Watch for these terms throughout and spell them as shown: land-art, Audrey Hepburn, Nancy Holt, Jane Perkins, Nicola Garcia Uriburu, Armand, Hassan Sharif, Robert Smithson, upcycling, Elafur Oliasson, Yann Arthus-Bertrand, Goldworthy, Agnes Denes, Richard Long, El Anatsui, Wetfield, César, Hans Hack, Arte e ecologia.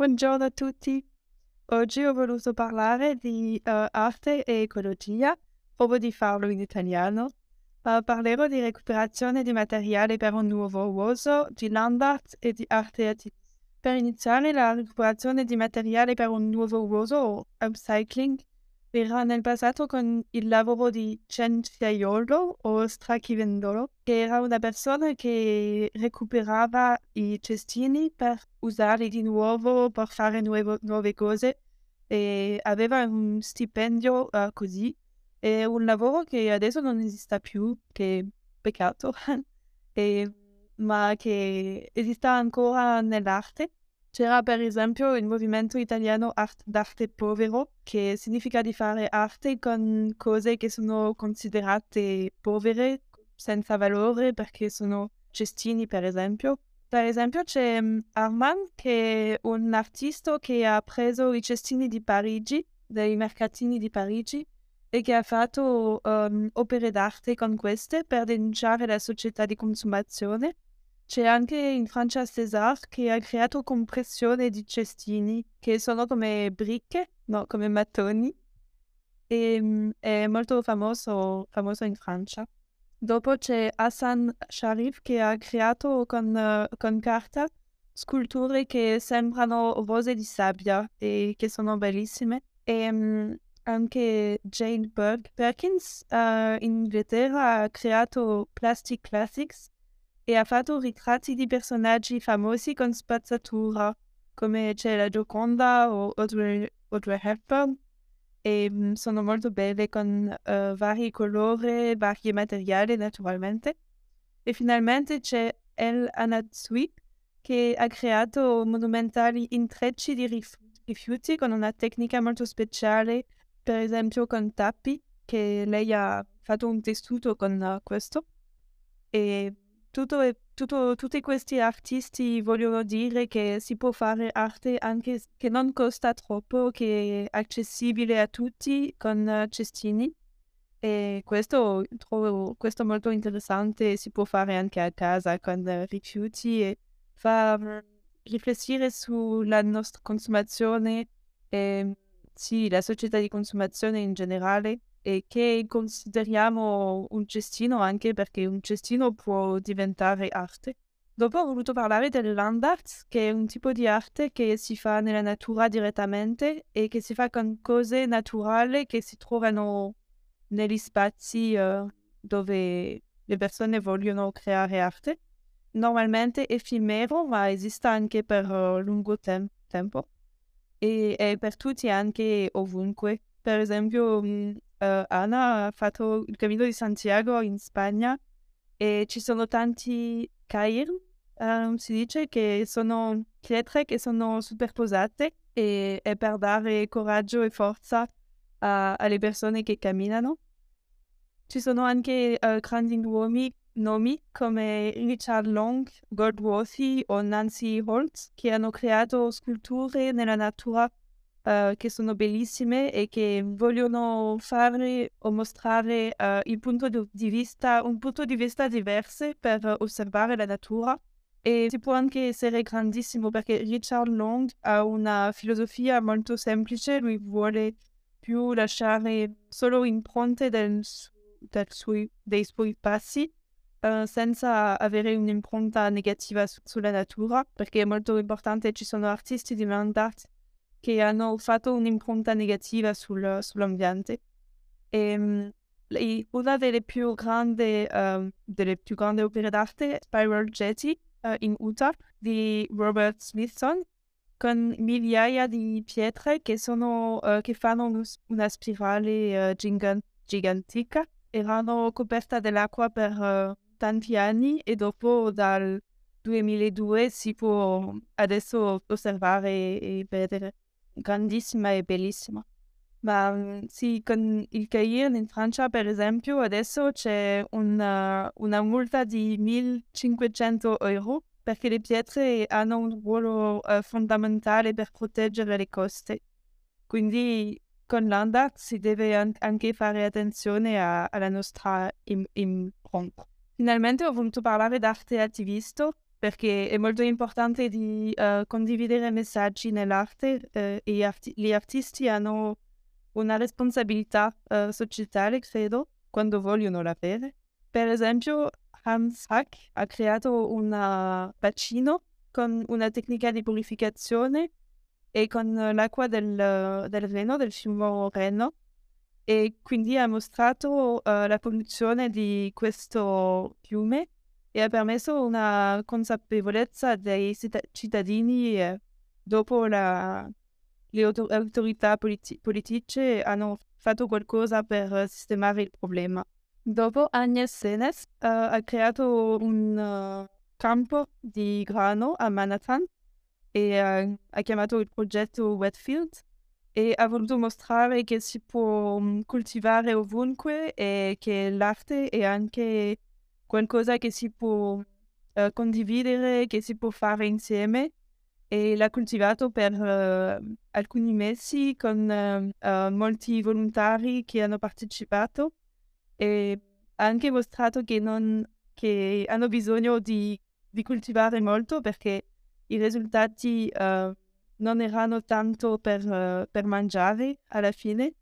Buongiorno a tutti. Oggi ho voluto parlare di arte e ecologia, provo di farlo in italiano. Parlerò di recuperazione di materiale per un nuovo uso, di land-art e di arte attività. Per iniziare, la recuperazione di materiale per un nuovo uso, o upcycling, era nel passato con il lavoro di Jane Perkins, o Strachivendolo, che era una persona che recuperava i cestini per usarli di nuovo, per fare nuove cose, e aveva un stipendio così. È un lavoro che adesso non esista più, che peccato, ma che esista ancora nell'arte. C'era per esempio il movimento italiano d'arte povero, che significa di fare arte con cose che sono considerate povere, senza valore, perché sono cestini per esempio. Per esempio c'è Armand, che è un artista che ha preso i cestini di Parigi, dei mercatini di Parigi, e che ha fatto opere d'arte con queste per denunciare la società di consumazione. C'è anche in Francia César, che ha creato compressione di cestini che sono come bricche, no, come mattoni, e è molto famoso in Francia. Dopo c'è Hassan Sharif, che ha creato con carta sculture che sembrano rose di sabbia e che sono bellissime. E anche Jane Perkins in Inghilterra ha creato Plastic Classics e ha fatto ritratti di personaggi famosi con spazzatura, come c'è la Gioconda o Audrey Hepburn, e sono molto belle con vari colori, vari materiali naturalmente. E finalmente c'è El Anatsui, che ha creato monumentali intrecci di rifiuti con una tecnica molto speciale, per esempio con tappi, che lei ha fatto un tessuto con questo. E tutti questi artisti vogliono dire che si può fare arte anche che non costa troppo, che è accessibile a tutti con cestini, e questo trovo molto interessante. Si può fare anche a casa con rifiuti e far riflettere sulla nostra consumazione e sì, la società di consumazione in generale, e che consideriamo un cestino anche perché un cestino può diventare arte. Dopo ho voluto parlare del land art, che è un tipo di arte che si fa nella natura direttamente e che si fa con cose naturali che si trovano negli spazi dove le persone vogliono creare arte. Normalmente è effimero, ma esiste anche per lungo tempo e è per tutti, anche ovunque. Per esempio, Anna ha fatto il Cammino di Santiago in Spagna e ci sono tanti cair, si dice, che sono pietre che sono superposate, e è per dare coraggio e forza alle persone che camminano. Ci sono anche grandi nomi come Richard Long, Goldworthy o Nancy Holt, che hanno creato sculture nella natura che sono bellissime e che vogliono fare o mostrare un punto di vista diverso per osservare la natura. E si può anche essere grandissimo, perché Richard Long ha una filosofia molto semplice. Lui vuole più lasciare solo impronte dei suoi passi, senza avere un'impronta negativa sulla natura, perché è molto importante. Ci sono artisti di land art che hanno fatto un'impronta negativa sull'ambiente. E una delle più grandi opere d'arte è Spiral Jetty in Utah di Robert Smithson, con migliaia di pietre che fanno una spirale gigantica. Erano coperte dell'acqua per tanti anni, e dopo dal 2002 si può adesso osservare e vedere. Grandissima e bellissima. Ma sì, con il cair in Francia per esempio adesso c'è una multa di 1.500 euro, perché le pietre hanno un ruolo fondamentale per proteggere le coste. Quindi con land art si deve anche fare attenzione alla nostra impronta. Finalmente ho voluto parlare d'arte attivista, perché è molto importante di condividere messaggi nell'arte e gli artisti hanno una responsabilità societale, credo, quando vogliono l'avere. Per esempio, Hans Hack ha creato un bacino con una tecnica di purificazione e con l'acqua del Reno, del fiume Reno, e quindi ha mostrato la polluzione di questo fiume e ha permesso una consapevolezza dei cittadini dopo le autorità politiche hanno fatto qualcosa per sistemare il problema. Dopo Agnes Denes ha creato un campo di grano a Manhattan e ha chiamato il progetto Wetfield e ha voluto mostrare che si può coltivare ovunque e che l'arte è anche qualcosa che si può condividere, che si può fare insieme, e l'ha coltivato per alcuni mesi con molti volontari che hanno partecipato e ha anche mostrato che hanno bisogno di coltivare molto perché i risultati non erano tanto per mangiare alla fine,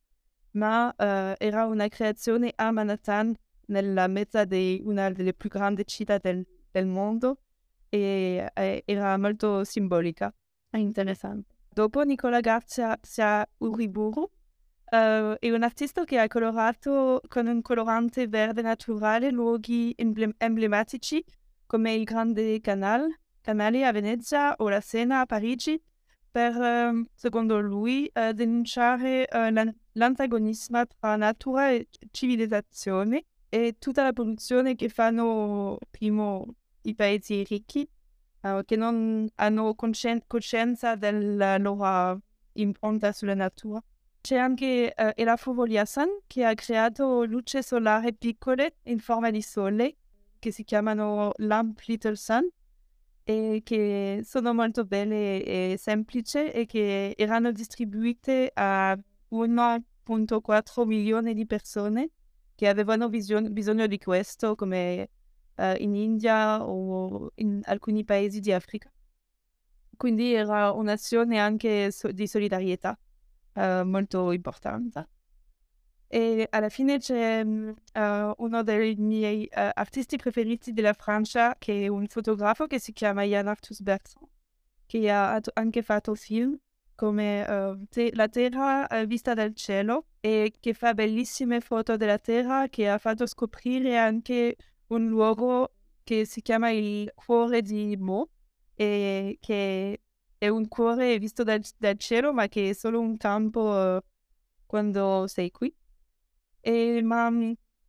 ma era una creazione a Manhattan, nella mezza di una delle più grandi città del mondo, e era molto simbolica e interessante. Dopo Nicola Garcia Uriburu è un artista che ha colorato con un colorante verde naturale luoghi emblematici come il Grande Canale a Venezia o la Sena a Parigi per, secondo lui, denunciare l'antagonismo tra natura e civilizzazione e tutta la produzione che fanno primo i paesi ricchi, che non hanno coscienza della loro impronta sulla natura. C'è anche Elafur Oliasson che ha creato luci solari piccole in forma di sole che si chiamano Lamp Little Sun e che sono molto belle e semplici e che erano distribuite a 1,4 milioni di persone che avevano bisogno di questo, come in India o in alcuni paesi di Africa. Quindi era un'azione anche di solidarietà molto importante. E alla fine c'è uno dei miei artisti preferiti della Francia, che è un fotografo che si chiama Yann Arthus-Bertrand, che ha anche fatto film come La Terra vista dal cielo, e che fa bellissime foto della Terra, che ha fatto scoprire anche un luogo che si chiama il cuore di Mo, e che è un cuore visto dal cielo, ma che è solo un campo quando sei qui. Ma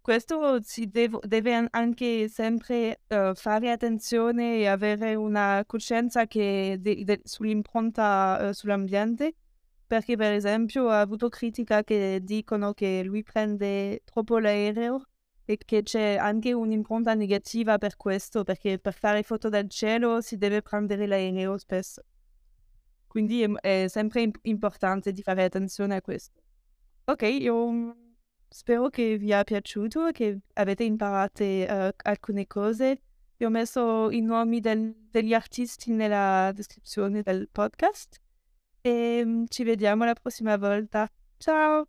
questo si deve anche sempre fare attenzione e avere una coscienza che sull'impronta sull'ambiente, perché per esempio ha avuto critiche che dicono che lui prende troppo l'aereo e che c'è anche un'impronta negativa per questo, perché per fare foto dal cielo si deve prendere l'aereo spesso. Quindi è sempre importante di fare attenzione a questo. Ok, io spero che vi sia piaciuto, che avete imparato alcune cose. Vi ho messo i nomi degli artisti nella descrizione del podcast e ci vediamo la prossima volta. Ciao!